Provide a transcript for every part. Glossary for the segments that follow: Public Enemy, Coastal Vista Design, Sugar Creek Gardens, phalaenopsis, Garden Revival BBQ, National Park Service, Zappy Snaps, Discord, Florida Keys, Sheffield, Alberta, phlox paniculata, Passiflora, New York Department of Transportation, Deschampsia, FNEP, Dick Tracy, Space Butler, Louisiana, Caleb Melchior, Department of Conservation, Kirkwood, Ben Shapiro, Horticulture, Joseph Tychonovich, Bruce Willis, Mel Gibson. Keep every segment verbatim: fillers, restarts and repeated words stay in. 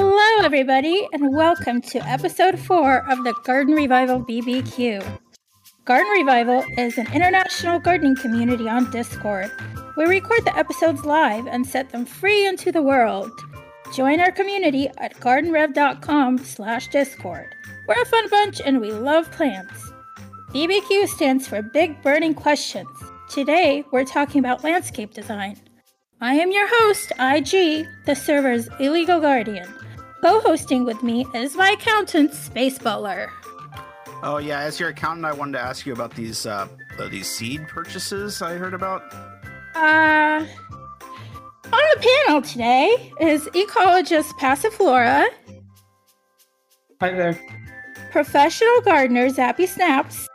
Hello, everybody, and welcome to episode four of the Garden Revival B B Q. Garden Revival is an international gardening community on Discord. We record the episodes live and set them free into the world. Join our community at Garden Rev dot com slash Discord. We're a fun bunch and we love plants. B B Q stands for Big Burning Questions. Today, we're talking about landscape design. I am your host, I G, the server's illegal guardian. Co-hosting with me is my accountant, Space Butler. Oh yeah, as your accountant, I wanted to ask you about these uh, these seed purchases I heard about. Uh, on the panel today is ecologist Passiflora. Hi there. Professional gardener Zappy Snaps.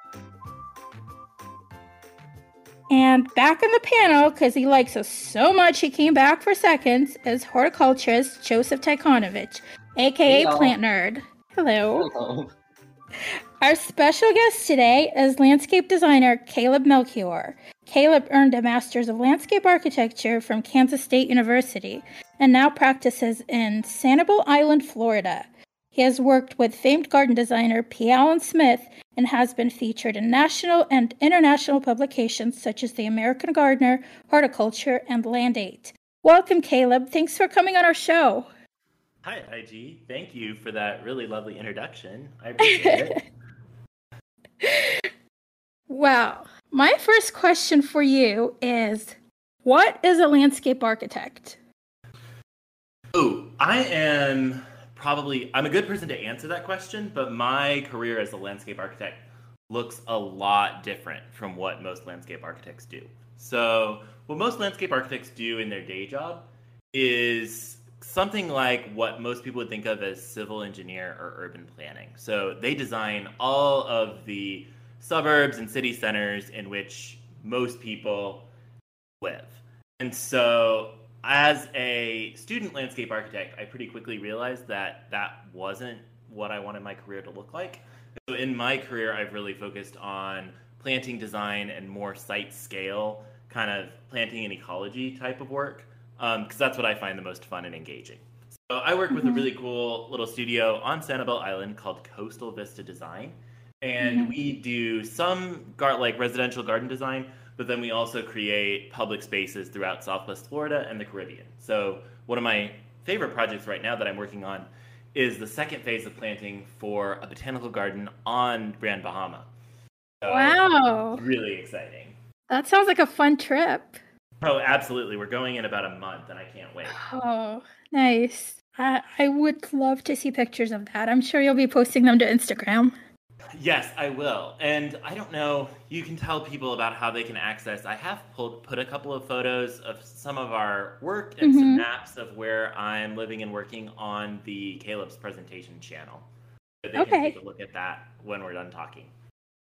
And back on the panel, because he likes us so much he came back for seconds, is horticulturist Joseph Tychonovich, a k a. Hello. Plant Nerd. Hello. Hello. Our special guest today is landscape designer Caleb Melchior. Caleb earned a Master's of Landscape Architecture from Kansas State University and now practices in Sanibel Island, Florida. He has worked with famed garden designer P. Allen Smith and has been featured in national and international publications such as The American Gardener, Horticulture, and Landate. Welcome, Caleb. Thanks for coming on our show. Hi, I G. Thank you for that really lovely introduction. I appreciate it. Wow. My first question for you is, what is a landscape architect? Oh, I am... Probably, I'm a good person to answer that question, but my career as a landscape architect looks a lot different from what most landscape architects do. So what most landscape architects do in their day job is something like what most people would think of as civil engineer or urban planning. So they design all of the suburbs and city centers in which most people live. And so as a student landscape architect, I pretty quickly realized that that wasn't what I wanted my career to look like. So in my career, I've really focused on planting design and more site scale, kind of planting and ecology type of work, um, because that's what I find the most fun and engaging. So I work with mm-hmm. a really cool little studio on Sanibel Island called Coastal Vista Design, and mm-hmm. we do some gar- like residential garden design, but then we also create public spaces throughout Southwest Florida and the Caribbean. So one of my favorite projects right now that I'm working on is the second phase of planting for a botanical garden on Grand Bahama. So wow. Really exciting. That sounds like a fun trip. Oh, absolutely. We're going in about a month and I can't wait. Oh, nice. I, I would love to see pictures of that. I'm sure you'll be posting them to Instagram. Yes, I will. And I don't know, you can tell people about how they can access. I have pulled, put a couple of photos of some of our work and mm-hmm. some maps of where I'm living and working on the Caleb's presentation channel. So they okay. can take a look at that when we're done talking.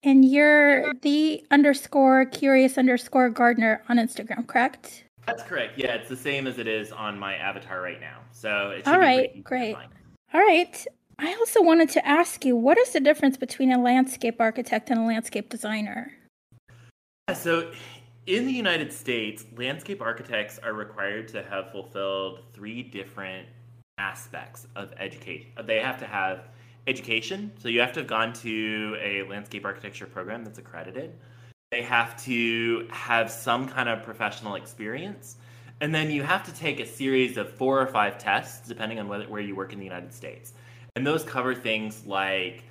And you're the underscore curious underscore gardener on Instagram, correct? That's correct. Yeah, it's the same as it is on my avatar right now. So it should All be right, great. All right. I also wanted to ask you, what is the difference between a landscape architect and a landscape designer? So in the United States, landscape architects are required to have fulfilled three different aspects of education. They have to have education. So you have to have gone to a landscape architecture program that's accredited. They have to have some kind of professional experience. And then you have to take a series of four or five tests, depending on whether, where you work in the United States. And those cover things like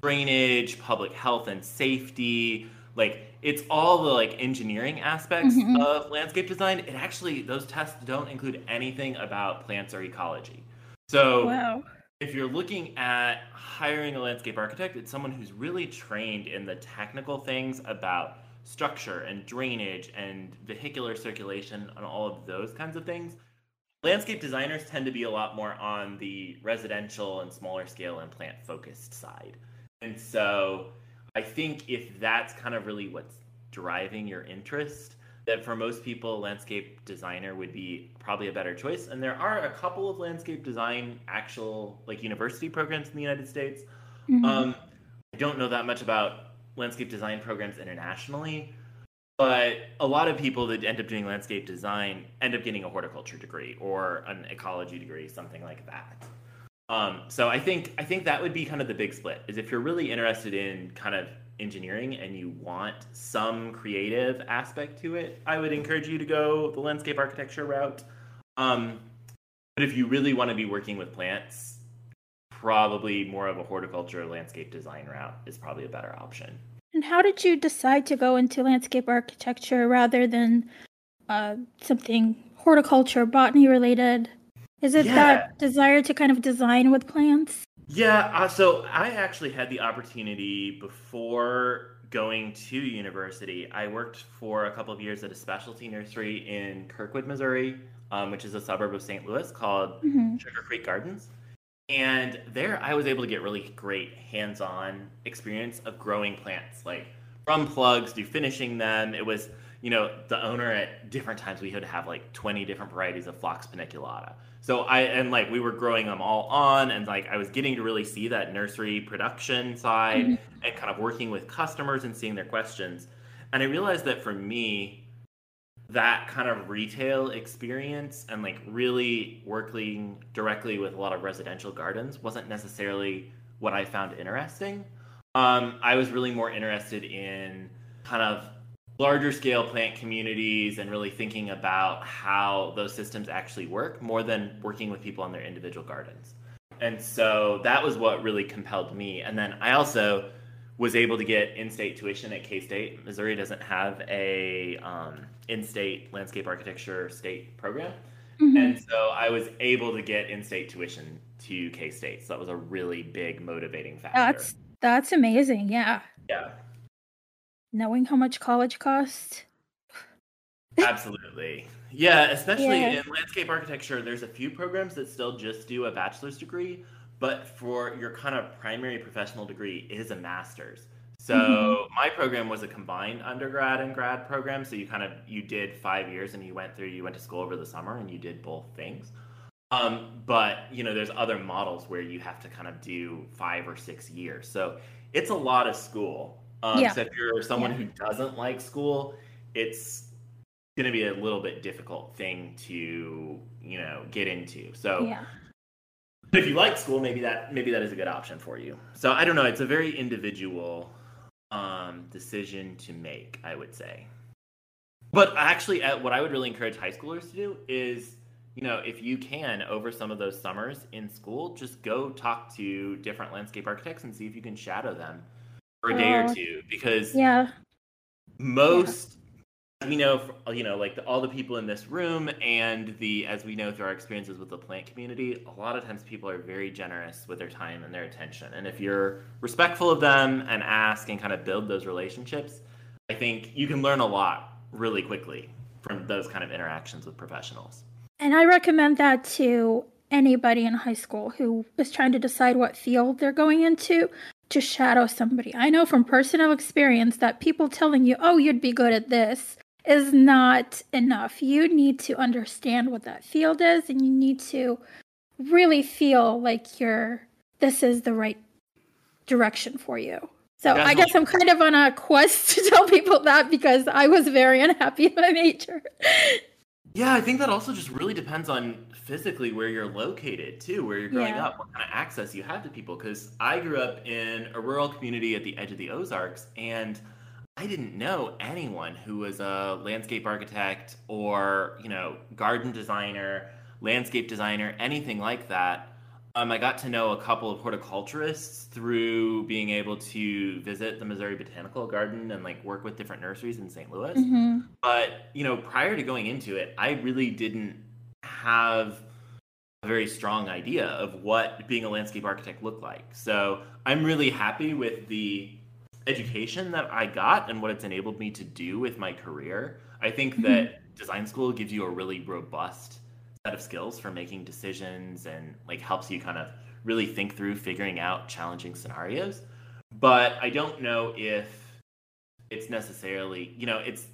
drainage, public health and safety. Like, it's all the, like, engineering aspects mm-hmm. of landscape design. It actually, those tests don't include anything about plants or ecology. So wow. if you're looking at hiring a landscape architect, it's someone who's really trained in the technical things about structure and drainage and vehicular circulation and all of those kinds of things. Landscape designers tend to be a lot more on the residential and smaller scale and plant-focused side. And so I think if that's kind of really what's driving your interest, that for most people, landscape designer would be probably a better choice. And there are a couple of landscape design actual like university programs in the United States. Mm-hmm. Um, I don't know that much about landscape design programs internationally, But a lot of people that end up doing landscape design end up getting a horticulture degree or an ecology degree, something like that. Um, so I think I think that would be kind of the big split, is if you're really interested in kind of engineering and you want some creative aspect to it, I would encourage you to go the landscape architecture route. Um, but if you really want to be working with plants, probably more of a horticulture landscape design route is probably a better option. And how did you decide to go into landscape architecture rather than uh, something horticulture, botany related? Is it yeah. that desire to kind of design with plants? Yeah, uh, so I actually had the opportunity before going to university. I worked for a couple of years at a specialty nursery in Kirkwood, Missouri, um, which is a suburb of Saint Louis called mm-hmm. Sugar Creek Gardens. And there I was able to get really great hands-on experience of growing plants, like from plugs to finishing them. It was, you know, the owner at different times we would have like twenty different varieties of phlox paniculata. So I, and like we were growing them all on, and like I was getting to really see that nursery production side mm-hmm. and kind of working with customers and seeing their questions. And I realized that for me, that kind of retail experience and like really working directly with a lot of residential gardens wasn't necessarily what I found interesting. Um, I was really more interested in kind of larger scale plant communities and really thinking about how those systems actually work more than working with people on their individual gardens. And so that was what really compelled me. And then I also was able to get in-state tuition at K-State. Missouri doesn't have a um, in-state landscape architecture state program. Mm-hmm. And so I was able to get in-state tuition to K-State. So that was a really big motivating factor. That's that's amazing. Yeah. Yeah. Knowing how much college costs. Absolutely. Yeah, especially yeah. in landscape architecture, there's a few programs that still just do a bachelor's degree, but for your kind of primary professional degree, it is a master's. So mm-hmm. my program was a combined undergrad and grad program. So you kind of, you did five years and you went through, you went to school over the summer and you did both things. Um, but, you know, there's other models where you have to kind of do five or six years. So it's a lot of school. Um, yeah. So if you're someone yeah. who doesn't like school, it's going to be a little bit difficult thing to, you know, get into. So yeah. if you like school, maybe that maybe that is a good option for you. So I don't know. It's a very individual um, decision to make, I would say. But actually, at, what I would really encourage high schoolers to do is, you know, if you can, over some of those summers in school, just go talk to different landscape architects and see if you can shadow them for a day or two, because yeah. most, yeah. we know, you know, like the, all the people in this room and the, as we know through our experiences with the plant community, a lot of times people are very generous with their time and their attention. And if you're respectful of them and ask and kind of build those relationships, I think you can learn a lot really quickly from those kind of interactions with professionals. And I recommend that to anybody in high school who is trying to decide what field they're going into, to shadow somebody. I know from personal experience that people telling you, oh, you'd be good at this, is not enough. You need to understand what that field is, and you need to really feel like you're, this is the right direction for you. So yeah. I guess I'm kind of on a quest to tell people that, because I was very unhappy in my major. Yeah, I think that also just really depends on physically where you're located, too, where you're growing yeah. up, what kind of access you have to people. Because I grew up in a rural community at the edge of the Ozarks, and I didn't know anyone who was a landscape architect or, you know, garden designer, landscape designer, anything like that. Um, I got to know a couple of horticulturists through being able to visit the Missouri Botanical Garden and like work with different nurseries in Saint Louis. Mm-hmm. But, you know, prior to going into it, I really didn't have a very strong idea of what being a landscape architect looked like. So I'm really happy with the education that I got and what it's enabled me to do with my career. I think mm-hmm. that design school gives you a really robust set of skills for making decisions and like helps you kind of really think through figuring out challenging scenarios. But I don't know if it's necessarily, you know, it's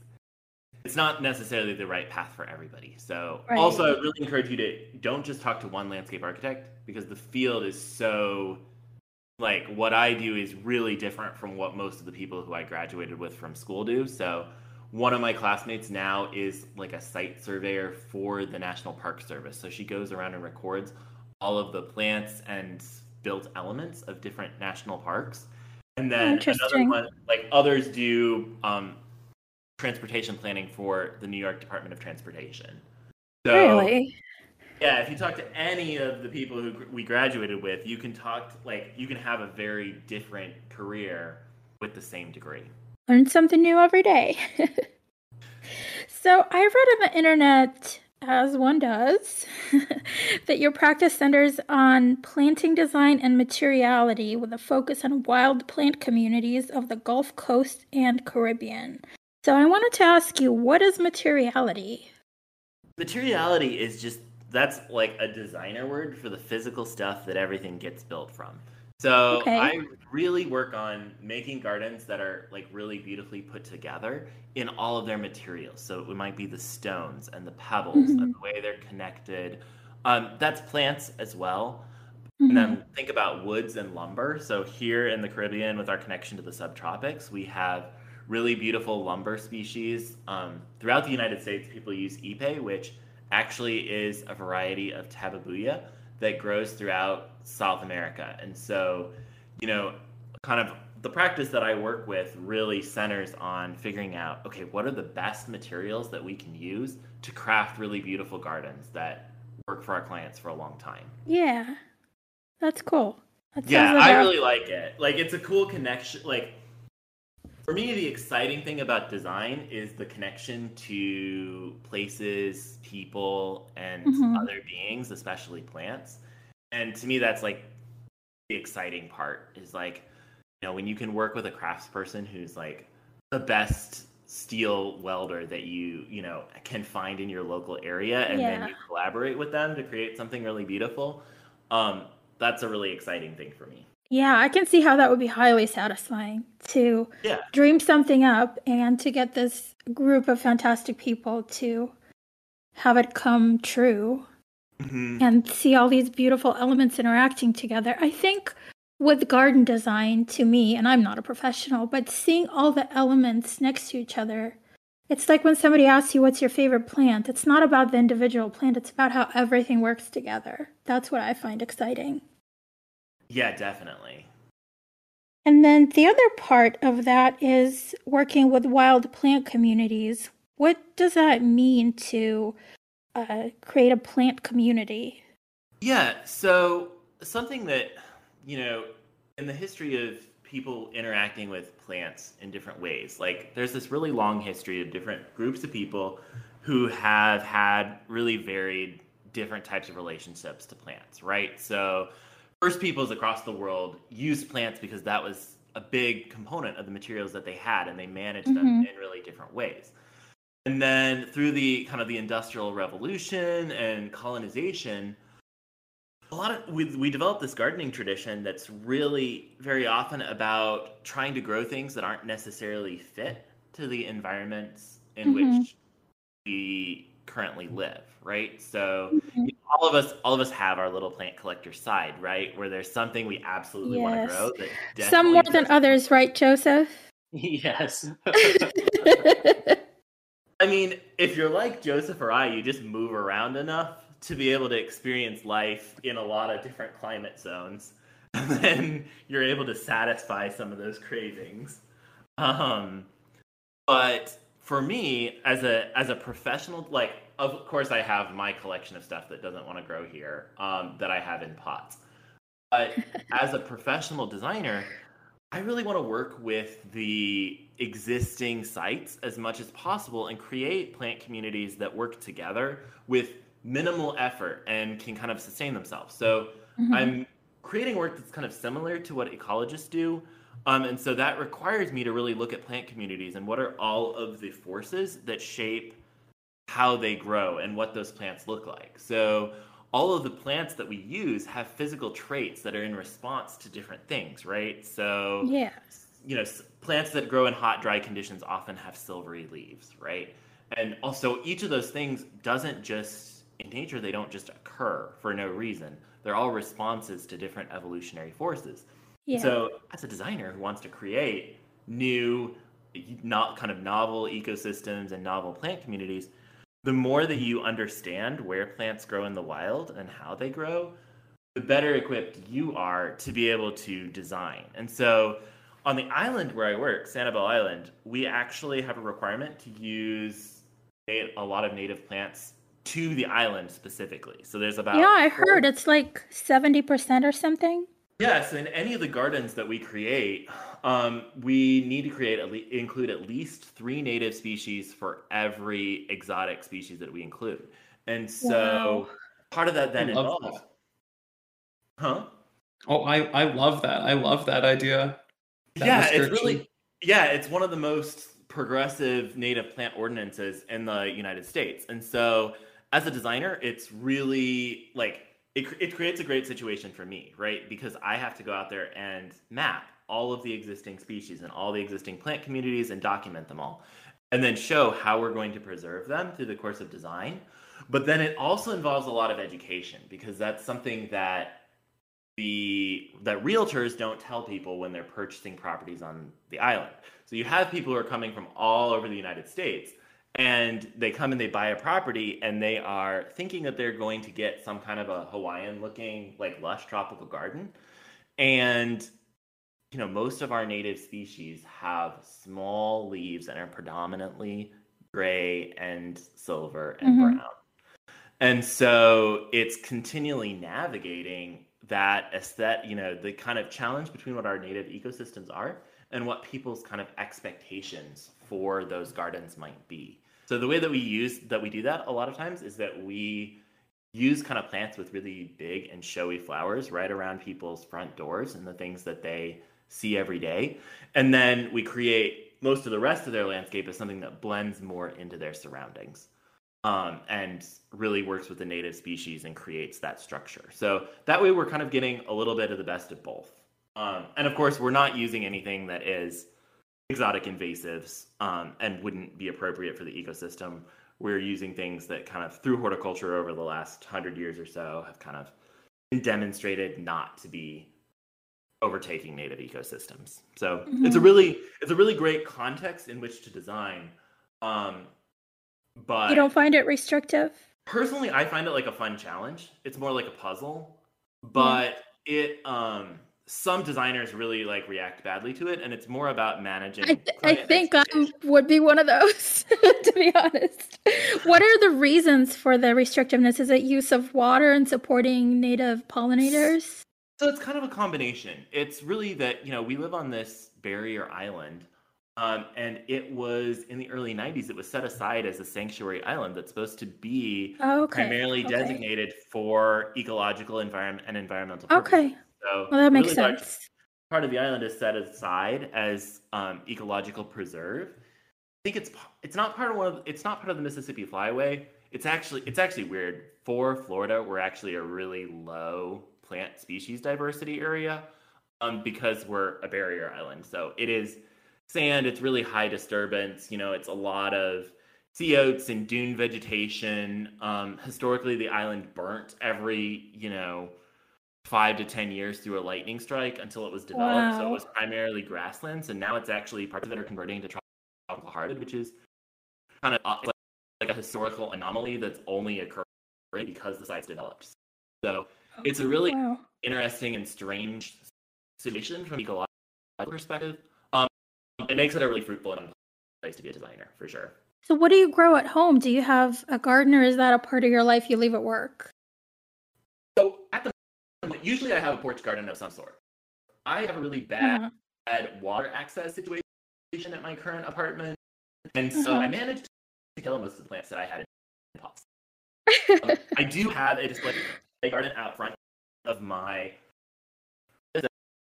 it's not necessarily the right path for everybody. So right. also I really encourage you to don't just talk to one landscape architect, because the field is so, like what I do is really different from what most of the people who I graduated with from school do. So One of my classmates now is like a site surveyor for the National Park Service. So she goes around and records all of the plants and built elements of different national parks. And then another one, like others do um, transportation planning for the New York Department of Transportation. So, really? Yeah, if you talk to any of the people who we graduated with, you can talk, to, like, you can have a very different career with the same degree. Learn something new every day. So I read on the internet, as one does, that your practice centers on planting design and materiality with a focus on wild plant communities of the Gulf Coast and Caribbean. So I wanted to ask you, what is materiality? Materiality is just, that's like a designer word for the physical stuff that everything gets built from. So okay. I really work on making gardens that are like really beautifully put together in all of their materials. So it might be the stones and the pebbles mm-hmm. and the way they're connected. Um, that's plants as well. Mm-hmm. And then think about woods and lumber. So here in the Caribbean with our connection to the subtropics, we have really beautiful lumber species. Um, throughout the United States, people use ipe, which actually is a variety of tabebuia that grows throughout South America. And so, you know, kind of the practice that I work with really centers on figuring out, okay, what are the best materials that we can use to craft really beautiful gardens that work for our clients for a long time? Yeah, that's cool. That yeah, like I a... really like it. Like, it's a cool connection. Like, for me, the exciting thing about design is the connection to places, people, and mm-hmm. other beings, especially plants. And to me, that's like the exciting part is like, you know, when you can work with a craftsperson who's like the best steel welder that you, you know, can find in your local area, and yeah. then you collaborate with them to create something really beautiful. Um, that's a really exciting thing for me. Yeah, I can see how that would be highly satisfying to yeah. dream something up and to get this group of fantastic people to have it come true. Mm-hmm. And see all these beautiful elements interacting together. I think with garden design, to me, and I'm not a professional, but seeing all the elements next to each other, it's like when somebody asks you, what's your favorite plant? It's not about the individual plant. It's about how everything works together. That's what I find exciting. Yeah, definitely. And then the other part of that is working with wild plant communities. What does that mean to Uh, create a plant community? Yeah, so something that, you know, in the history of people interacting with plants in different ways, like there's this really long history of different groups of people who have had really varied different types of relationships to plants, right? So first peoples across the world used plants because that was a big component of the materials that they had, and they managed mm-hmm. them in really different ways. And then through the kind of the Industrial Revolution and colonization, a lot of we, we developed this gardening tradition that's really very often about trying to grow things that aren't necessarily fit to the environments in mm-hmm. which we currently live, right? So mm-hmm. you know, all of us, all of us have our little plant collector side, right, where there's something we absolutely yes. want to grow. That definitely some more than others, right, Joseph? Yes. I mean, if you're like Joseph or I, you just move around enough to be able to experience life in a lot of different climate zones. And then you're able to satisfy some of those cravings. Um, but for me, as a as a professional, like, of course, I have my collection of stuff that doesn't want to grow here um, that I have in pots. But as a professional designer, I really want to work with the existing sites as much as possible and create plant communities that work together with minimal effort and can kind of sustain themselves. So mm-hmm. I'm creating work that's kind of similar to what ecologists do. Um, and so that requires me to really look at plant communities and what are all of the forces that shape how they grow and what those plants look like. So all of the plants that we use have physical traits that are in response to different things, right? So yeah. you know, plants that grow in hot, dry conditions often have silvery leaves, right? And also each of those things doesn't just, in nature, they don't just occur for no reason. They're all responses to different evolutionary forces. Yeah. So as a designer who wants to create new not kind of novel ecosystems and novel plant communities, the more that you understand where plants grow in the wild and how they grow, the better equipped you are to be able to design. And so on the island where I work, Sanibel Island, we actually have a requirement to use a, a lot of native plants to the island specifically. So there's about... Yeah, I heard it's like seventy percent or something. Yeah, so in any of the gardens that we create, um, we need to create at le- include at least three native species for every exotic species that we include. And so wow. part of that then involves... Huh? Oh, I, I love that. I love that idea. That yeah, it's really... Yeah, it's one of the most progressive native plant ordinances in the United States. And so as a designer, it's really like... It, it creates a great situation for me, right? Because I have to go out there and map all of the existing species and all the existing plant communities and document them all, and then show how we're going to preserve them through the course of design. But then it also involves a lot of education, because that's something that the that realtors don't tell people when they're purchasing properties on the island. So you have people who are coming from all over the United States, and they come and they buy a property, and they are thinking that they're going to get some kind of a Hawaiian-looking, like, lush tropical garden. And, you know, most of our native species have small leaves and are predominantly gray and silver and mm-hmm. brown. And so it's continually navigating that aesthetic, you know, the kind of challenge between what our native ecosystems are and what people's kind of expectations for those gardens might be. So the way that we use that we do that a lot of times is that we use kind of plants with really big and showy flowers right around people's front doors and the things that they see every day. And then we create most of the rest of their landscape as something that blends more into their surroundings um, and really works with the native species and creates that structure. So that way we're kind of getting a little bit of the best of both. Um, and of course, we're not using anything that is exotic invasives um, and wouldn't be appropriate for the ecosystem. We're using things that kind of through horticulture over the last hundred years or so have kind of been demonstrated not to be overtaking native ecosystems. So mm-hmm. it's a really it's a really great context in which to design. Um, but you don't find it restrictive? Personally, I find it like a fun challenge. It's more like a puzzle, but mm-hmm. it. Um, Some designers really like react badly to it, and it's more about managing. I, th- I think I would be one of those, to be honest. What are the reasons for the restrictiveness? Is it use of water and supporting native pollinators? So it's kind of a combination. It's really that, you know, we live on this barrier island, um, and it was in the early nineties, it was set aside as a sanctuary island that's supposed to be oh, okay. primarily okay. designated for ecological environment and environmental purposes. Okay. So well, that makes really sense. Part of the island is set aside as um, ecological preserve. I think it's it's not part of one of it's not part of the Mississippi Flyway. It's actually it's actually weird. For Florida, we're actually a really low plant species diversity area um, because we're a barrier island. So it is sand. It's really high disturbance. You know, it's a lot of sea oats and dune vegetation. Um, historically, the island burnt every you know. five to ten years through a lightning strike until it was developed. Wow. So it was primarily grasslands, and now it's actually parts of it are converting to tropical hardwood, which is kind of like a historical anomaly that's only occurring because the site's developed. So oh, it's a really wow. interesting and strange situation from an ecological perspective. Um, it makes it a really fruitful and place to be a designer, for sure. So what do you grow at home? Do you have a garden, or is that a part of your life you leave at work? So at the Usually I have a porch garden of some sort. I have a really bad, uh-huh. bad water access situation at my current apartment. And so uh-huh. I managed to kill most of the plants that I had in pots. um, I do have a display garden out front of my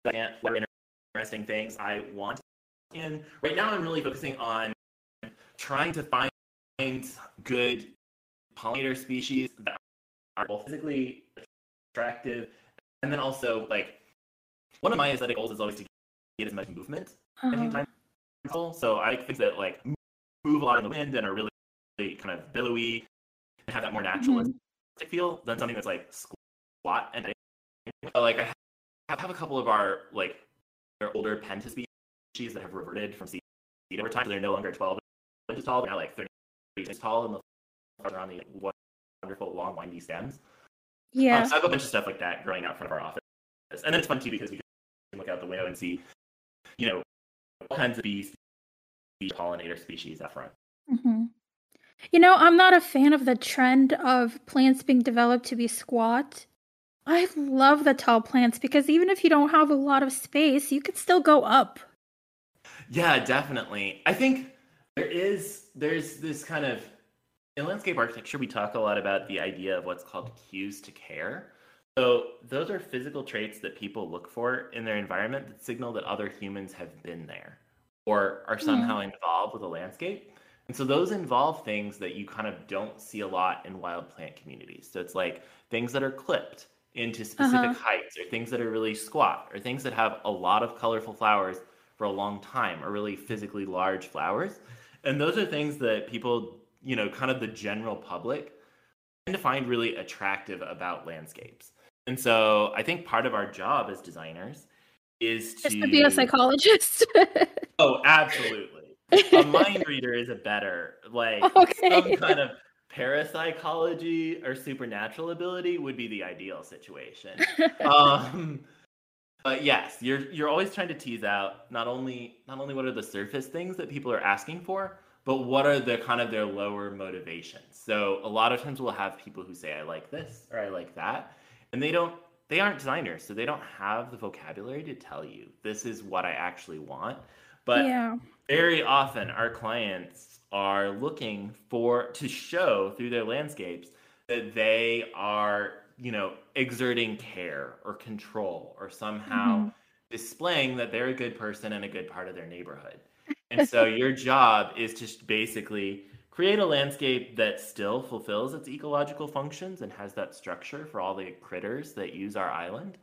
plant for interesting things I want. And right now I'm really focusing on trying to find good pollinator species that are physically attractive, and then also, like, one of my aesthetic goals is always to get as much movement uh-huh. as time possible. So I think that, like, move a lot in the wind and are really, really kind of billowy and have that more naturalistic mm-hmm. feel than something that's like squat. And like I have, have a couple of our like older penta species that have reverted from sea feet over time, so they're no longer twelve inches tall, they're now like thirty inches tall, and the flowers are on these wonderful, long, windy stems. Yeah. Um, so I have a bunch of stuff like that growing out front of our office. And then it's fun, too, because we can look out the window and see, you know, all kinds of bee species, pollinator species out front. Mm-hmm. You know, I'm not a fan of the trend of plants being developed to be squat. I love the tall plants because even if you don't have a lot of space, you can still go up. Yeah, definitely. I think there is, there's this kind of, in landscape architecture, we talk a lot about the idea of what's called cues to care. So those are physical traits that people look for in their environment that signal that other humans have been there or are somehow mm. involved with a landscape. And so those involve things that you kind of don't see a lot in wild plant communities. So it's like things that are clipped into specific uh-huh. heights, or things that are really squat, or things that have a lot of colorful flowers for a long time, or really physically large flowers. And those are things that people, you know, kind of the general public tend to find really attractive about landscapes. And so I think part of our job as designers is to... Just to be a psychologist. Oh, absolutely. A mind reader is a better, like okay. some kind of... parapsychology or supernatural ability would be the ideal situation. um, but yes, you're you're always trying to tease out not only not only what are the surface things that people are asking for, but what are the kind of their lower motivations. So a lot of times we'll have people who say, I like this or I like that. And they don't they aren't designers, so they don't have the vocabulary to tell you this is what I actually want. But yeah. very often our clients are looking for to show through their landscapes that they are, you know, exerting care or control or somehow mm-hmm. displaying that they're a good person and a good part of their neighborhood. And so your job is to basically create a landscape that still fulfills its ecological functions and has that structure for all the critters that use our island,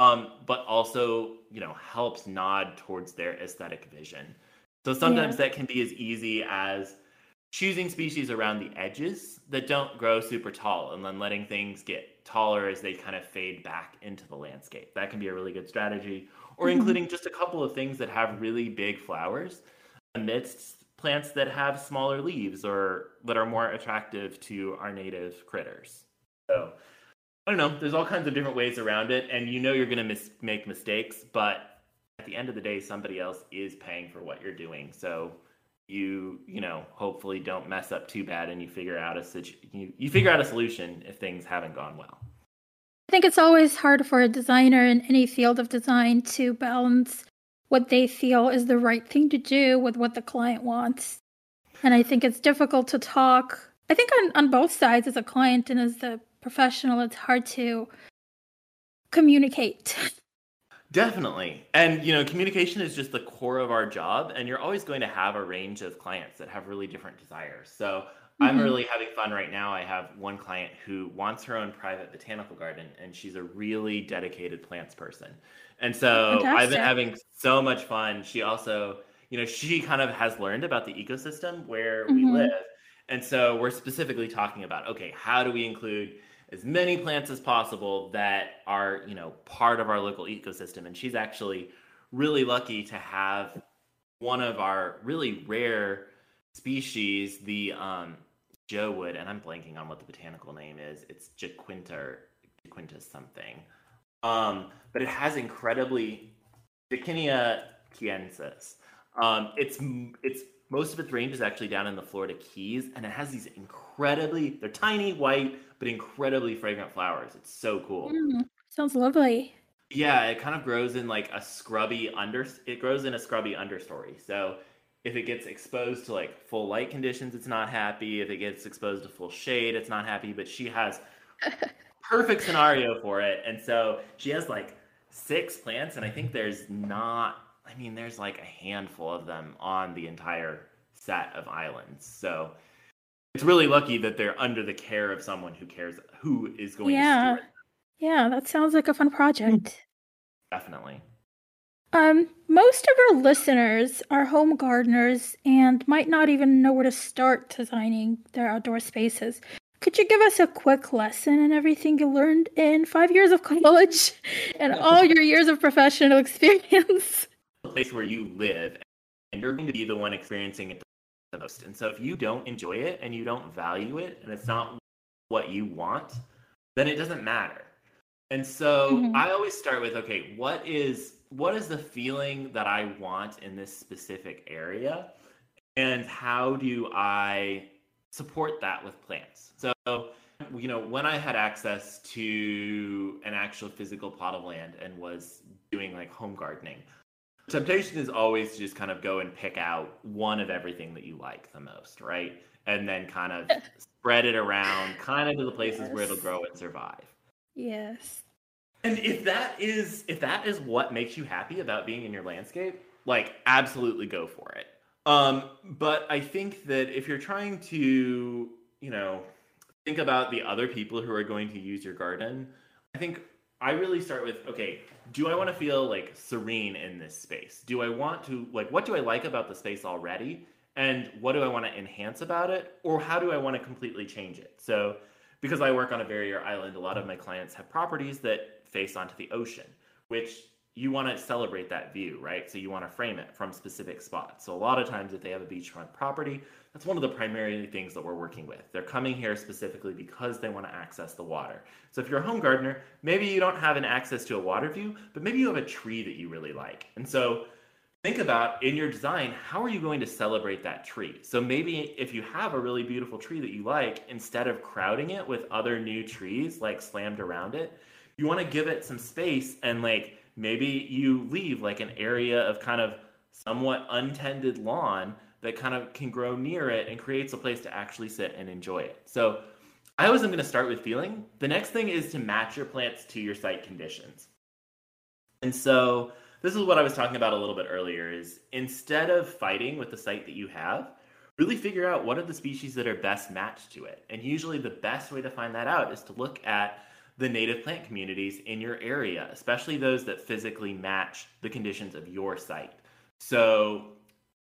um, but also, you know, helps nod towards their aesthetic vision. So sometimes yeah. that can be as easy as choosing species around the edges that don't grow super tall and then letting things get taller as they kind of fade back into the landscape. That can be a really good strategy. Or mm-hmm. including just a couple of things that have really big flowers amidst plants that have smaller leaves or that are more attractive to our native critters. So I don't know. There's all kinds of different ways around it. And you know you're going to mis- make mistakes, but at the end of the day, somebody else is paying for what you're doing. So you, you know, hopefully don't mess up too bad and you figure out a situ- you, you figure out a solution if things haven't gone well. I think it's always hard for a designer in any field of design to balance what they feel is the right thing to do with what the client wants. And I think it's difficult to talk. I think on, on both sides, as a client and as the professional, it's hard to communicate. Definitely. And, you know, communication is just the core of our job. And you're always going to have a range of clients that have really different desires. So mm-hmm. I'm really having fun right now. I have one client who wants her own private botanical garden, and she's a really dedicated plants person. And so fantastic. I've been having so much fun. She also, you know, she kind of has learned about the ecosystem where mm-hmm. we live. And so we're specifically talking about, okay, how do we include as many plants as possible that are, you know, part of our local ecosystem. And she's actually really lucky to have one of our really rare species, the um, Joe wood, and I'm blanking on what the botanical name is. It's Jaquinta or Jaquinta something. Um, but it has incredibly, Jaquinia chiensis. Um, it's, it's, most of its range is actually down in the Florida Keys, and it has these incredibly, they're tiny, white, but incredibly fragrant flowers. It's so cool. Mm, sounds lovely. Yeah, it kind of grows in like a scrubby under, it grows in a scrubby understory. So if it gets exposed to like full light conditions, it's not happy. If it gets exposed to full shade, it's not happy, but she has perfect scenario for it. And so she has like six plants, and I think there's not, I mean, there's like a handful of them on the entire set of islands. So it's really lucky that they're under the care of someone who cares, who is going yeah. to steward them. Yeah, that sounds like a fun project. Definitely. Um, most of our listeners are home gardeners and might not even know where to start designing their outdoor spaces. Could you give us a quick lesson in everything you learned in five years of college and all your years of professional experience? The place where you live and you're going to be the one experiencing it the most. And so if you don't enjoy it and you don't value it and it's not what you want, then it doesn't matter. And so mm-hmm. I always start with, okay, what is what is the feeling that I want in this specific area? And how do I support that with plants? So, you know, when I had access to an actual physical plot of land and was doing like home gardening, the temptation is always to just kind of go and pick out one of everything that you like the most, right? And then kind of spread it around kind of to the places yes. where it'll grow and survive. Yes. And if that is if that is what makes you happy about being in your landscape, like absolutely go for it. Um, but I think that if you're trying to, you know, think about the other people who are going to use your garden, I think I really start with, okay, do I want to feel like serene in this space? Do I want to, like, what do I like about the space already? And what do I want to enhance about it? Or how do I want to completely change it? So because I work on a barrier island, a lot of my clients have properties that face onto the ocean, which you want to celebrate that view, right? So you want to frame it from specific spots. So a lot of times if they have a beachfront property, that's one of the primary things that we're working with. They're coming here specifically because they want to access the water. So if you're a home gardener, maybe you don't have an access to a water view, but maybe you have a tree that you really like. And so think about in your design, how are you going to celebrate that tree? So maybe if you have a really beautiful tree that you like, instead of crowding it with other new trees like slammed around it, you want to give it some space, and like maybe you leave like an area of kind of somewhat untended lawn that kind of can grow near it and creates a place to actually sit and enjoy it. So I always am going to start with feeling. The next thing is to match your plants to your site conditions. And so this is what I was talking about a little bit earlier, is instead of fighting with the site that you have, really figure out what are the species that are best matched to it. And usually the best way to find that out is to look at the native plant communities in your area, especially those that physically match the conditions of your site. So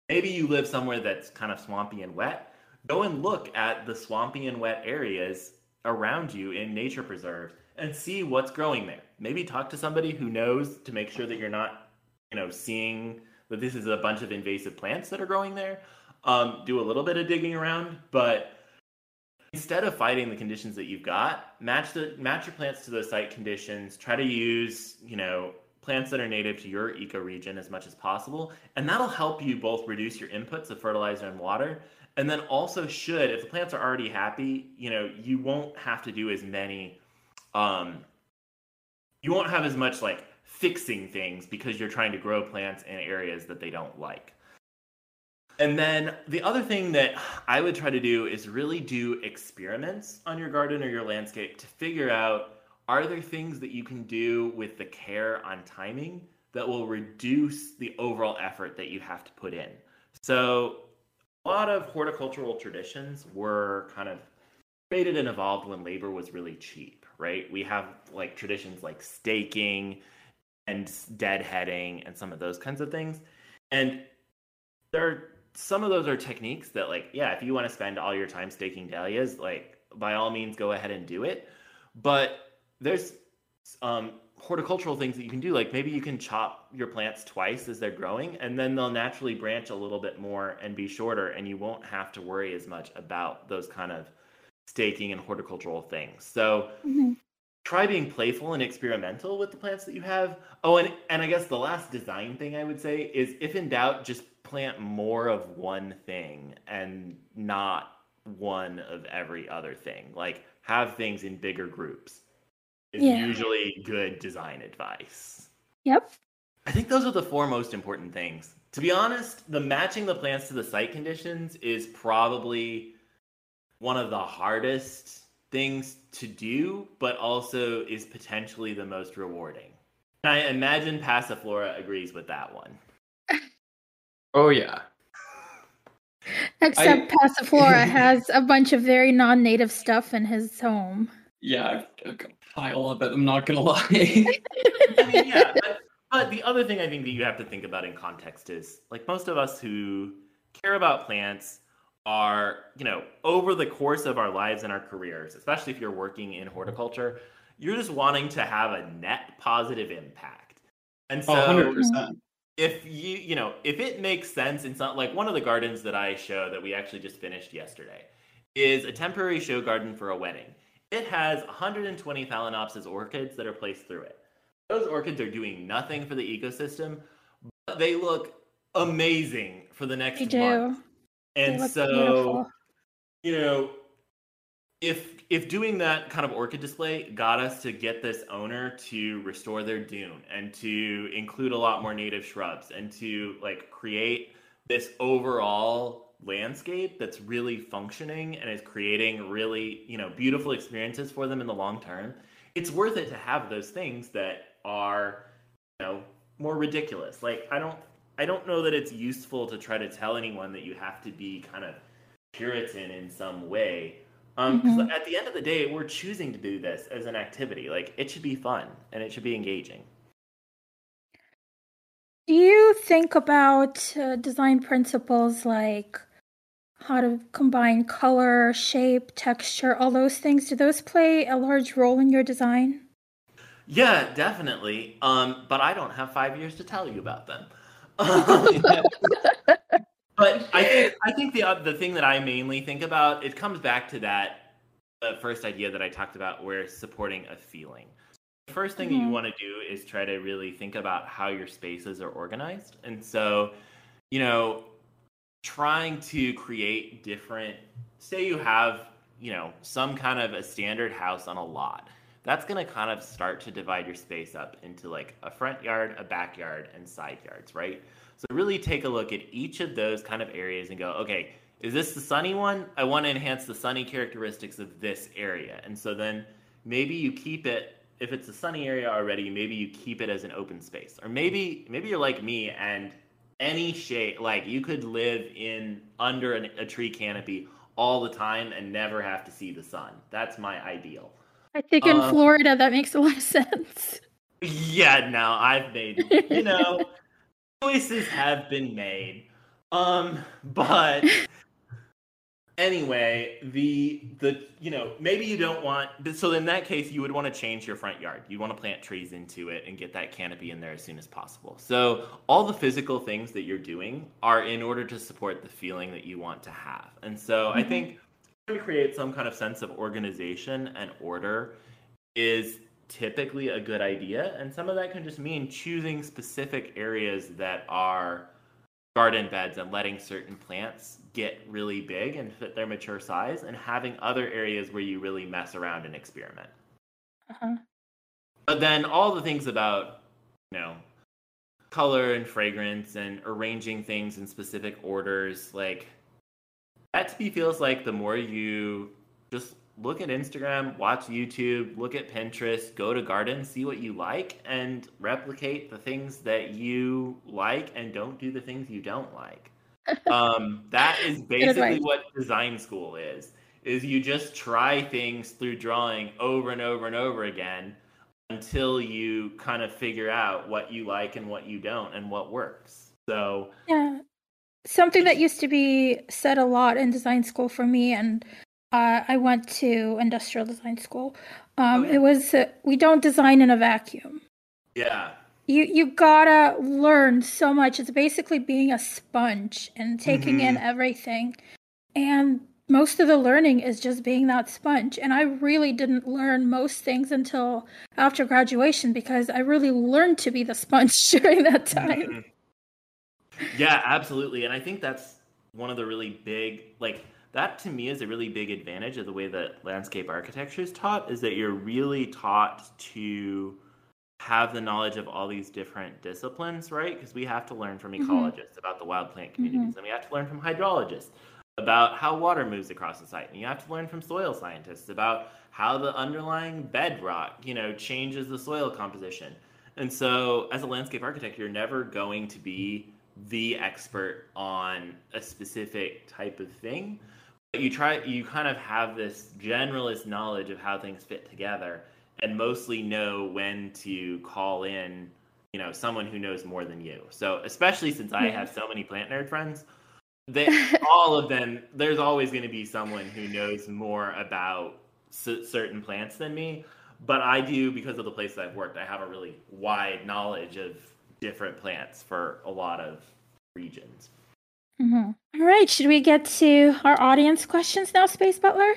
maybe you live somewhere that's kind of swampy and wet. Go and look at the swampy and wet areas around you in nature preserves and see what's growing there. Maybe talk to somebody who knows to make sure that you're not, you know, seeing that this is a bunch of invasive plants that are growing there. Um, do a little bit of digging around, but instead of fighting the conditions that you've got, match the match your plants to those site conditions. Try to use, you know, plants that are native to your ecoregion as much as possible. And that'll help you both reduce your inputs of fertilizer and water. And then also should, if the plants are already happy, you know, you won't have to do as many, um, you won't have as much like fixing things because you're trying to grow plants in areas that they don't like. And then the other thing that I would try to do is really do experiments on your garden or your landscape to figure out, are there things that you can do with the care on timing that will reduce the overall effort that you have to put in? So a lot of horticultural traditions were kind of created and evolved when labor was really cheap, right? We have like traditions like staking and deadheading and some of those kinds of things. And there are some of those are techniques that, like, yeah, if you want to spend all your time staking dahlias, like, by all means, go ahead and do it. But there's um, horticultural things that you can do. Like, maybe you can chop your plants twice as they're growing, and then they'll naturally branch a little bit more and be shorter, and you won't have to worry as much about those kind of staking and horticultural things. So mm-hmm. try being playful and experimental with the plants that you have. Oh, and, and I guess the last design thing I would say is, if in doubt, just plant more of one thing and not one of every other thing. Like, have things in bigger groups is yeah. usually good design advice. Yep. I think those are the four most important things. To be honest, the matching the plants to the site conditions is probably one of the hardest things to do, but also is potentially the most rewarding. And I imagine Passiflora agrees with that one. Oh, yeah. Except I... Passiflora has a bunch of very non-native stuff in his home. Yeah, I've got a pile of it, I'm not going to lie. I mean, yeah, but, but the other thing I think that you have to think about in context is, like, most of us who care about plants are, you know, over the course of our lives and our careers, especially if you're working in horticulture, you're just wanting to have a net positive impact. And so, oh, one hundred percent. if you, you know, if it makes sense, it's not like one of the gardens that I show that we actually just finished yesterday is a temporary show garden for a wedding. It has one hundred twenty Phalaenopsis orchids that are placed through it. Those orchids are doing nothing for the ecosystem, but they look amazing for the next they month. Do. And they so, beautiful. You know, if if doing that kind of orchid display got us to get this owner to restore their dune and to include a lot more native shrubs and to like create this overall landscape that's really functioning and is creating really, you know, beautiful experiences for them in the long term, it's worth it to have those things that are, you know, more ridiculous. Like, I don't, I don't know that it's useful to try to tell anyone that you have to be kind of Puritan in some way. Um, mm-hmm. 'Cause at the end of the day, we're choosing to do this as an activity. Like, it should be fun and it should be engaging. Do you think about uh, design principles like how to combine color, shape, texture, all those things? Do those play a large role in your design? Yeah, definitely. Um, but I don't have five years to tell you about them. Um, you know? But I think I think the uh, the thing that I mainly think about, it comes back to that uh, first idea that I talked about, where supporting a feeling. The first thing mm-hmm. that you want to do is try to really think about how your spaces are organized. And so, you know, trying to create different, say you have, you know, some kind of a standard house on a lot, that's going to kind of start to divide your space up into like a front yard, a backyard, and side yards, right? So really take a look at each of those kind of areas and go, okay, is this the sunny one? I want to enhance the sunny characteristics of this area. And so then maybe you keep it, if it's a sunny area already, maybe you keep it as an open space. Or maybe maybe you're like me and any shade, like you could live in under an, a tree canopy all the time and never have to see the sun. That's my ideal. I think in um, Florida, that makes a lot of sense. Yeah, no, I've made, you know, choices have been made. Um, but anyway, the, the you know, maybe you don't want, so in that case, you would want to change your front yard. You'd want to plant trees into it and get that canopy in there as soon as possible. So all the physical things that you're doing are in order to support the feeling that you want to have. And so mm-hmm. I think to create some kind of sense of organization and order is typically a good idea. And some of that can just mean choosing specific areas that are garden beds and letting certain plants get really big and fit their mature size, and having other areas where you really mess around and experiment. Uh-huh. But then all the things about, you know, color and fragrance and arranging things in specific orders, like, that to me feels like the more you just look at Instagram, watch YouTube, look at Pinterest, go to gardens, see what you like, and replicate the things that you like and don't do the things you don't like. Um, that is basically what design school is, is you just try things through drawing over and over and over again until you kind of figure out what you like and what you don't and what works. So yeah. Something that used to be said a lot in design school for me, and uh, I went to industrial design school, um, oh, yeah. it was, uh, we don't design in a vacuum. Yeah. You you gotta learn so much. It's basically being a sponge and taking mm-hmm. in everything. And most of the learning is just being that sponge. And I really didn't learn most things until after graduation, because I really learned to be the sponge during that time. Mm-hmm. Yeah, absolutely. And I think that's one of the really big, like, that to me is a really big advantage of the way that landscape architecture is taught, is that you're really taught to have the knowledge of all these different disciplines, right? Because we have to learn from ecologists mm-hmm. about the wild plant communities, mm-hmm. and we have to learn from hydrologists about how water moves across the site. And you have to learn from soil scientists about how the underlying bedrock, you know, changes the soil composition. And so as a landscape architect, you're never going to be the expert on a specific type of thing, but you try you kind of have this generalist knowledge of how things fit together, and mostly know when to call in, you know, someone who knows more than you. So especially since I have so many plant nerd friends, that all of them, there's always going to be someone who knows more about c- certain plants than me. But I do, because of the places I've worked, I have a really wide knowledge of different plants for a lot of regions. Mm-hmm. All right. Should we get to our audience questions now, Space Butler?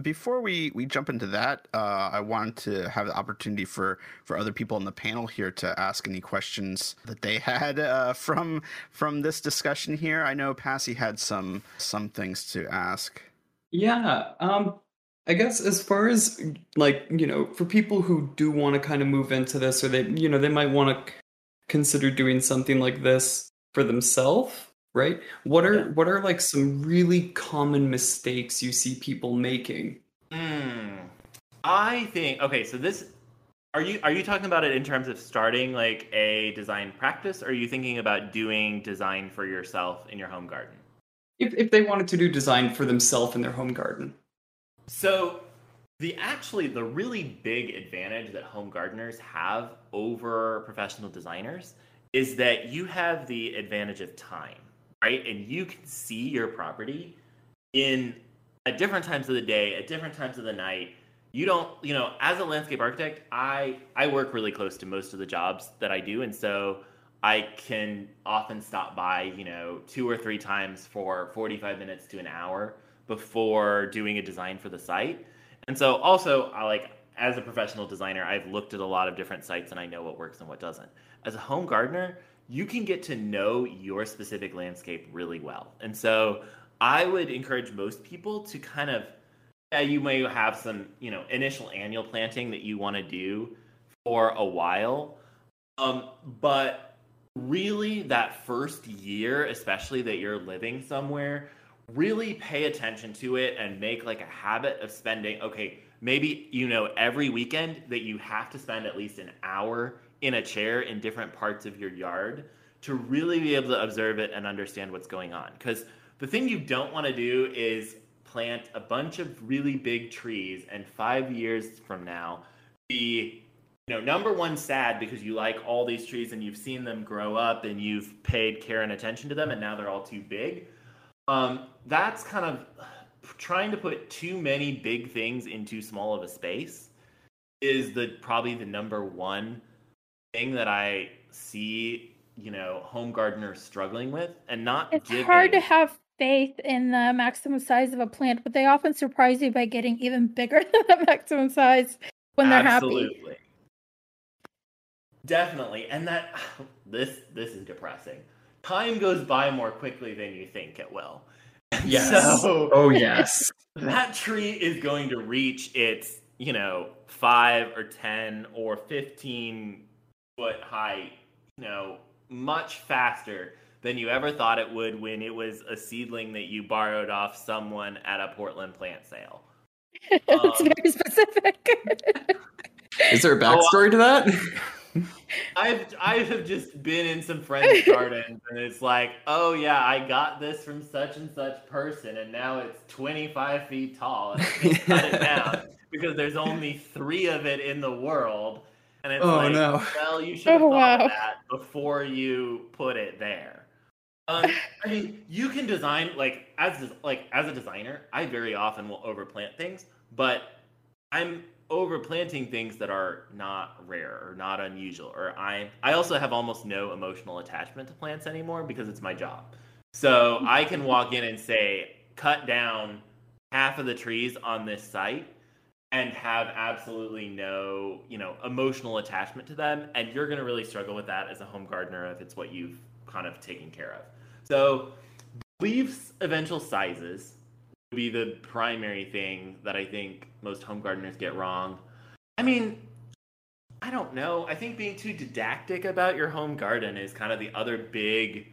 Before we, we jump into that, uh, I wanted to have the opportunity for, for other people on the panel here to ask any questions that they had uh, from from this discussion here. I know Passy had some some things to ask. Yeah, um, I guess as far as, like, you know, for people who do want to kind of move into this, or they, you know, they might want to consider doing something like this for themselves. Right. What are yeah. what are like some really common mistakes you see people making? Mm, I think. OK, so this are you are you talking about it in terms of starting like a design practice? Or are you thinking about doing design for yourself in your home garden? If if they wanted to do design for themselves in their home garden. So the actually the really big advantage that home gardeners have over professional designers is that you have the advantage of time. Right? And you can see your property in at different times of the day, at different times of the night. You don't, you know, as a landscape architect, I, I work really close to most of the jobs that I do. And so I can often stop by, you know, two or three times for forty-five minutes to an hour before doing a design for the site. And so also, I like, as a professional designer, I've looked at a lot of different sites and I know what works and what doesn't. As a home gardener, you can get to know your specific landscape really well. And so I would encourage most people to kind of, yeah, you may have some, you know, initial annual planting that you want to do for a while. Um, but really that first year, especially that you're living somewhere, really pay attention to it and make like a habit of spending, okay, maybe, you know, every weekend that you have to spend at least an hour in a chair in different parts of your yard to really be able to observe it and understand what's going on. Because the thing you don't want to do is plant a bunch of really big trees and five years from now be, you know, number one, sad because you like all these trees and you've seen them grow up and you've paid care and attention to them and now they're all too big. Um, that's kind of trying to put too many big things in too small of a space is the probably the number one thing that I see, you know, home gardeners struggling with, and not it's giving. Hard to have faith in the maximum size of a plant, but they often surprise you by getting even bigger than the maximum size when they're absolutely happy. Definitely. And that this this is depressing. Time goes by more quickly than you think it will. Yes. So, oh yes. That tree is going to reach its, you know, five or ten or fifteen foot height, you know, much faster than you ever thought it would when it was a seedling that you borrowed off someone at a Portland plant sale. That's um, very specific. Is there a backstory oh, to that? I've I have just been in some friends' gardens and it's like, oh yeah, I got this from such and such person and now it's twenty-five feet tall and I can cut it down because there's only three of it in the world. And it's oh, like, no. well, you should have oh, thought wow. of that before you put it there. Um, I mean, you can design, like as like as a designer, I very often will overplant things, but I'm overplanting things that are not rare or not unusual. Or I, I also have almost no emotional attachment to plants anymore because it's my job. So I can walk in and say, cut down half of the trees on this site, and have absolutely no, you know, emotional attachment to them. And you're going to really struggle with that as a home gardener if it's what you've kind of taken care of. So leaf eventual sizes would be the primary thing that I think most home gardeners get wrong. I mean, I don't know. I think being too didactic about your home garden is kind of the other big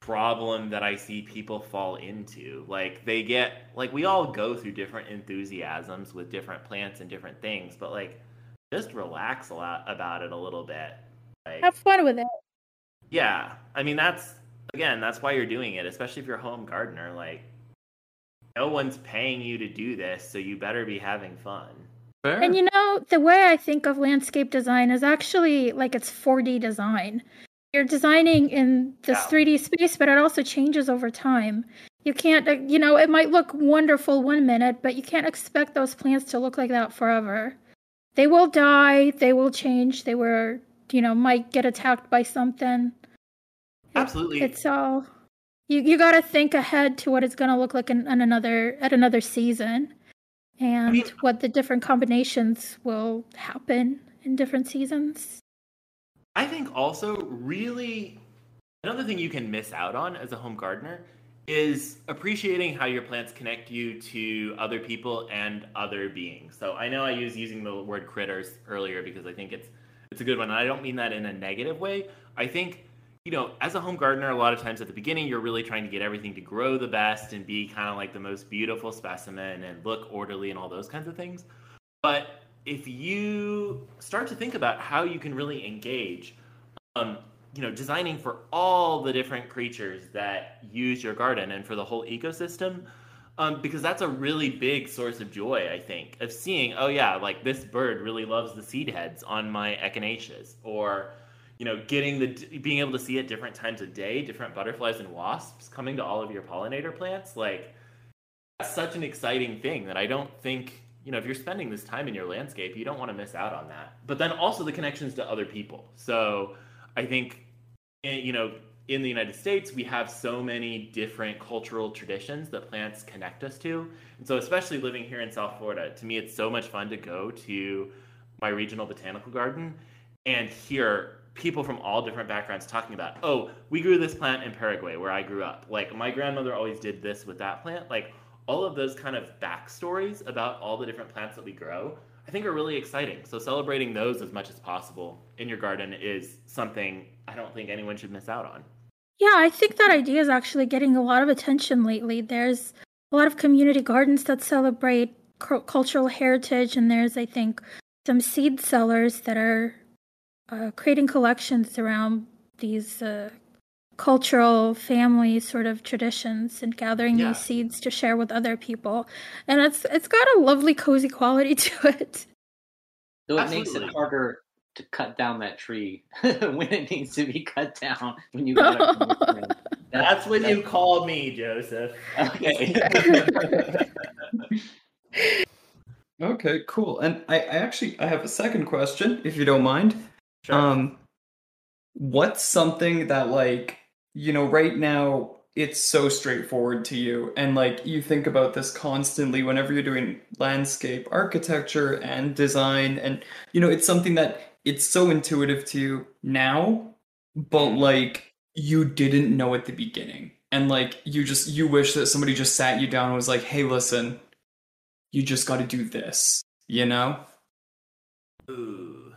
problem that I see people fall into. Like they get, like we all go through different enthusiasms with different plants and different things, but like just relax a lot about it a little bit. Like, have fun with it. Yeah. I mean, that's, again, that's why you're doing it, especially if you're a home gardener. Like no one's paying you to do this, so you better be having fun. Fair. And you know, the way I think of landscape design is actually like it's four D design. You're designing in this yeah. three D space, but it also changes over time. You can't, you know, it might look wonderful one minute, but you can't expect those plants to look like that forever. They will die, they will change, they were you know, might get attacked by something. Absolutely. It, it's all, you, you got to think ahead to what it's going to look like in, in another, at another season, and I mean, what the different combinations will happen in different seasons. I think also really another thing you can miss out on as a home gardener is appreciating how your plants connect you to other people and other beings. So I know I was using the word critters earlier because I think it's it's a good one. And I don't mean that in a negative way. I think, you know, as a home gardener, a lot of times at the beginning, you're really trying to get everything to grow the best and be kind of like the most beautiful specimen and look orderly and all those kinds of things. But if you start to think about how you can really engage, um, you know, designing for all the different creatures that use your garden and for the whole ecosystem, um, because that's a really big source of joy, I think, of seeing, oh yeah, like this bird really loves the seed heads on my echinaceas, or, you know, getting the, being able to see at different times of day, different butterflies and wasps coming to all of your pollinator plants. Like, that's such an exciting thing that I don't think, you know, if you're spending this time in your landscape, you don't want to miss out on that. But then also the connections to other people. So I think, you know, in the United States, we have so many different cultural traditions that plants connect us to. And so especially living here in South Florida, to me, it's so much fun to go to my regional botanical garden and hear people from all different backgrounds talking about, oh, we grew this plant in Paraguay where I grew up. Like, my grandmother always did this with that plant. Like, all of those kind of backstories about all the different plants that we grow, I think are really exciting. So celebrating those as much as possible in your garden is something I don't think anyone should miss out on. Yeah, I think that idea is actually getting a lot of attention lately. There's a lot of community gardens that celebrate c- cultural heritage, and there's, I think, some seed sellers that are uh, creating collections around these uh cultural family sort of traditions and gathering yeah. these seeds to share with other people. And it's it's got a lovely cozy quality to it. Though it Absolutely. Makes it harder to cut down that tree when it needs to be cut down. When you gotta that's, that's when that's you cool. call me, Joseph. Okay. Okay, cool. And I, I actually I have a second question, if you don't mind. Sure. Um what's something that, like, you know, right now it's so straightforward to you, and like you think about this constantly whenever you're doing landscape architecture and design, and you know, it's something that it's so intuitive to you now, but like you didn't know at the beginning, and like you just you wish that somebody just sat you down and was like, hey, listen, you just got to do this, you know? Ooh.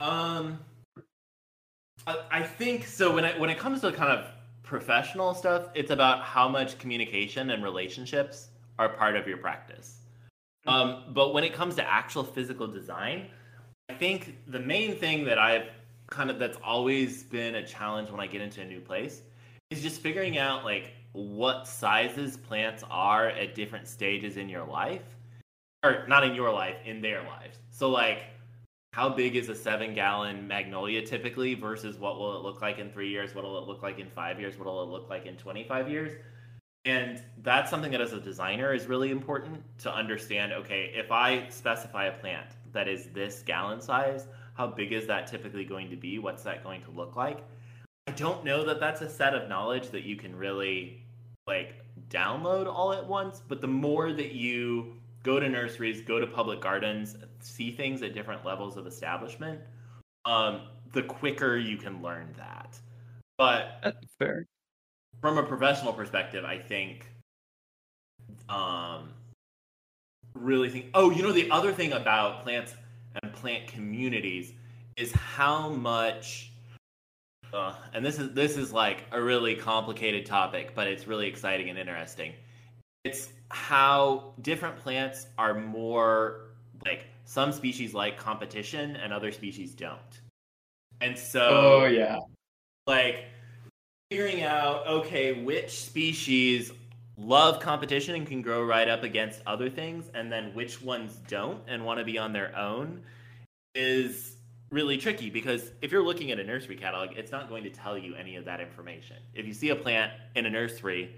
um I think so. When it when it comes to kind of professional stuff, it's about how much communication and relationships are part of your practice. Um, but when it comes to actual physical design, I think the main thing that I've kind of that's always been a challenge when I get into a new place is just figuring out like what sizes plants are at different stages in your life, or not in your life, in their lives. So like, how big is a seven-gallon magnolia typically versus what will it look like in three years? What will it look like in five years? What will it look like in twenty-five years? And that's something that as a designer is really important to understand. Okay, if I specify a plant that is this gallon size, how big is that typically going to be? What's that going to look like? I don't know that that's a set of knowledge that you can really like download all at once, but the more that you go to nurseries, go to public gardens, see things at different levels of establishment, um, the quicker you can learn that. But that's fair. From a professional perspective, I think, um, really think, oh, you know, the other thing about plants and plant communities is how much, uh, and this is, this is like a really complicated topic, but it's really exciting and interesting. It's how different plants are more like some species like competition and other species don't. And so, oh, yeah, like figuring out, okay, which species love competition and can grow right up against other things, and then which ones don't and want to be on their own is really tricky, because if you're looking at a nursery catalog, it's not going to tell you any of that information. If you see a plant in a nursery,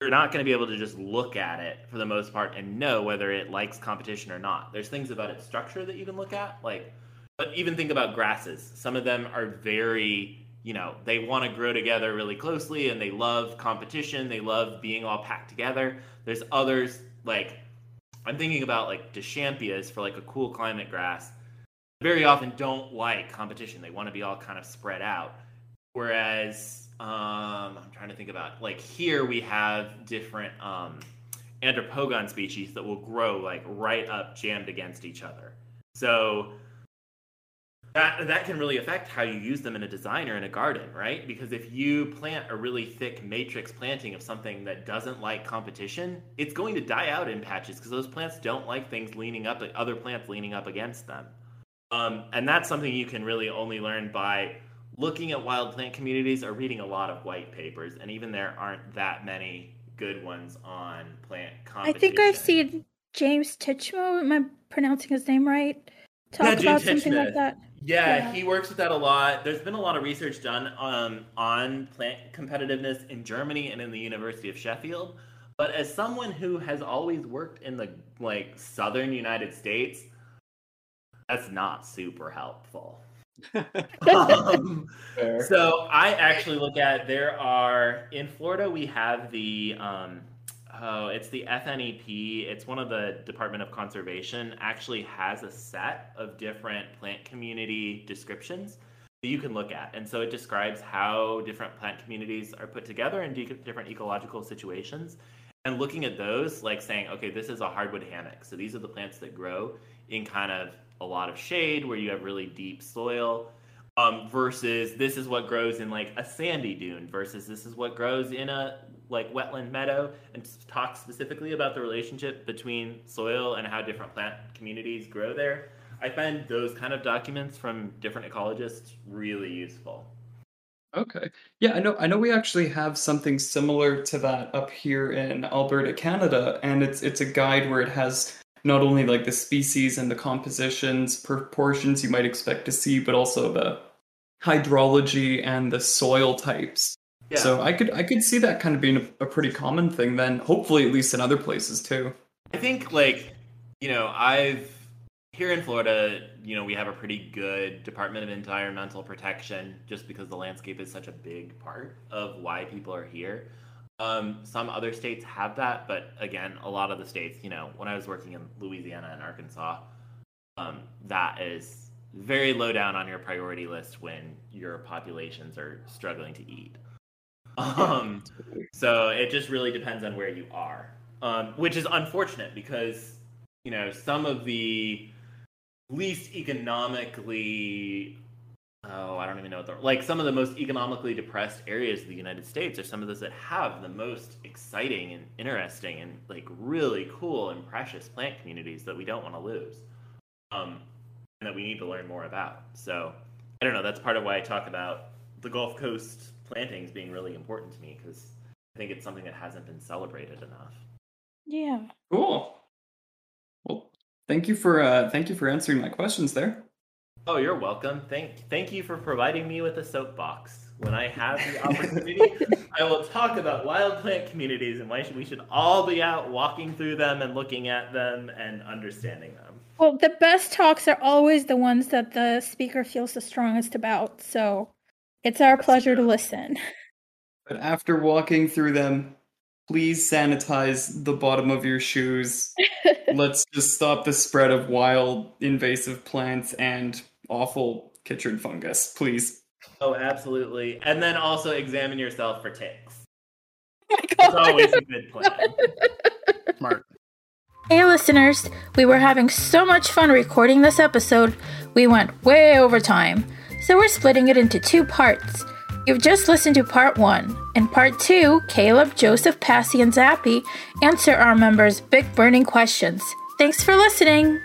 you're not going to be able to just look at it for the most part and know whether it likes competition or not. There's things about its structure that you can look at, like But even think about grasses. Some of them are very, you know, they want to grow together really closely and they love competition. They love being all packed together. There's others, like, I'm thinking about like Deschampia for like a cool climate grass. Very often don't like competition. They want to be all kind of spread out. Whereas, um, I'm trying to think about, like, here we have different um, Andropogon species that will grow like right up jammed against each other. So that that can really affect how you use them in a design or in a garden, right? Because if you plant a really thick matrix planting of something that doesn't like competition, it's going to die out in patches because those plants don't like things leaning up, other plants leaning up against them. Um, and that's something you can really only learn by looking at wild plant communities or reading a lot of white papers. And even there aren't that many good ones on plant competition. I think I've seen James Titchmo, am I pronouncing his name right? Talk yeah, about something Titchmo. Like that. Yeah, yeah, he works with that a lot. There's been a lot of research done um, on plant competitiveness in Germany and in the University of Sheffield. But as someone who has always worked in the like southern United States, that's not super helpful. um, so I actually look at, there are, in Florida, we have the, um, oh, it's the F N E P. It's one of the Department of Conservation, actually has a set of different plant community descriptions that you can look at. And so it describes how different plant communities are put together in de- different ecological situations. And looking at those, like saying, okay, this is a hardwood hammock. So these are the plants that grow in kind of a lot of shade where you have really deep soil, um, versus this is what grows in like a sandy dune versus this is what grows in a like wetland meadow, and talk specifically about the relationship between soil and how different plant communities grow there. I find those kind of documents from different ecologists really useful. Okay. Yeah, I know I know we actually have something similar to that up here in Alberta, Canada, and it's it's a guide where it has not only like the species and the compositions, proportions you might expect to see, but also the hydrology and the soil types. Yeah. So I could I could see that kind of being a, a pretty common thing then, hopefully at least in other places too. I think like, you know, I've, here in Florida, you know, we have a pretty good Department of Environmental Protection just because the landscape is such a big part of why people are here. Um, some other states have that, but again, a lot of the states, you know, when I was working in Louisiana and Arkansas, um, that is very low down on your priority list when your populations are struggling to eat. Um, so it just really depends on where you are, um, which is unfortunate because, you know, some of the least economically, oh, I don't even know what they're, like some of the most economically depressed areas of the United States are some of those that have the most exciting and interesting and like really cool and precious plant communities that we don't want to lose, um, and that we need to learn more about. So I don't know, that's part of why I talk about the Gulf Coast plantings being really important to me, because I think it's something that hasn't been celebrated enough. Yeah. Cool. Well, thank you for uh, thank you for answering my questions there. Oh, you're welcome. Thank thank you for providing me with a soapbox. When I have the opportunity, I will talk about wild plant communities and why should, we should all be out walking through them and looking at them and understanding them. Well, the best talks are always the ones that the speaker feels the strongest about, so it's our pleasure to listen. But after walking through them, please sanitize the bottom of your shoes. Let's just stop the spread of wild invasive plants and awful chytrid fungus, please. Oh, absolutely. And then also examine yourself for ticks. Oh, it's always a good plan. Smart. Hey listeners, we were having so much fun recording this episode, we went way over time. So we're splitting it into two parts. You've just listened to part one. In part two, Caleb, Joseph, Passy, and Zappy answer our members' big burning questions. Thanks for listening!